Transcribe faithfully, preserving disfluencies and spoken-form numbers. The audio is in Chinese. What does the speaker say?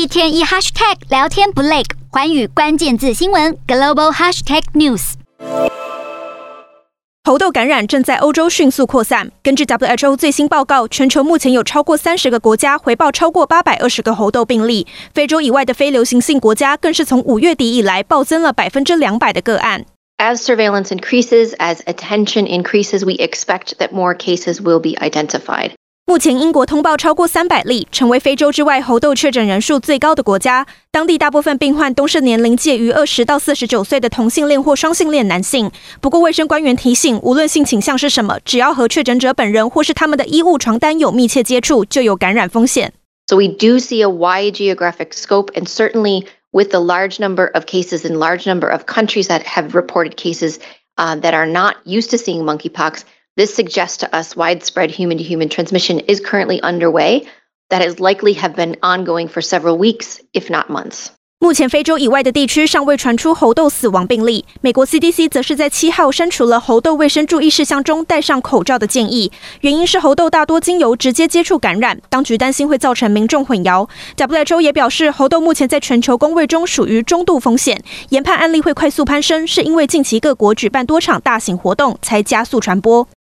一天一 hashtag 聊天不累，寰宇关键字新闻 Global Hashtag News。猴痘感染正在欧洲迅速扩散。根据 W H O 最新报告，全球目前有超过三十个国家回报超过八百二十个猴痘病例。非洲以外的非流行性国家更是从五月底以来暴增了百分之两百的个案。As surveillance increases, as attention increases, we expect that more cases will be identified.目前，英国通报超过三百例，成为非洲之外猴痘确诊人数最高的国家。当地大部分病患都是年龄介于二十到四十九岁的同性恋或双性恋男性。不过，卫生官员提醒，无论性倾向是什么，只要和确诊者本人或是他们的医务床单有密切接触，就有感染风险。So we do see a wide geographic scope, and certainly with the large number of cases and large number of countries that have reported cases that are not used to seeing monkeypox.This suggests to us widespread human-to-human transmission is currently underway that has likely have been ongoing for several weeks, if not months.目前非洲以外的地区尚未传出猴痘死亡病例。美国 C D C 则是在七号删除了猴痘卫生注意事项中戴上口罩的建议，原因是猴痘大多经由直接接触感染，当局担心会造成民众混淆。W H O 也表示，猴痘目前在全球公卫中属于中度风险，研判案例会快速攀升，是因为近期各国举办多场大型活动才加速传播。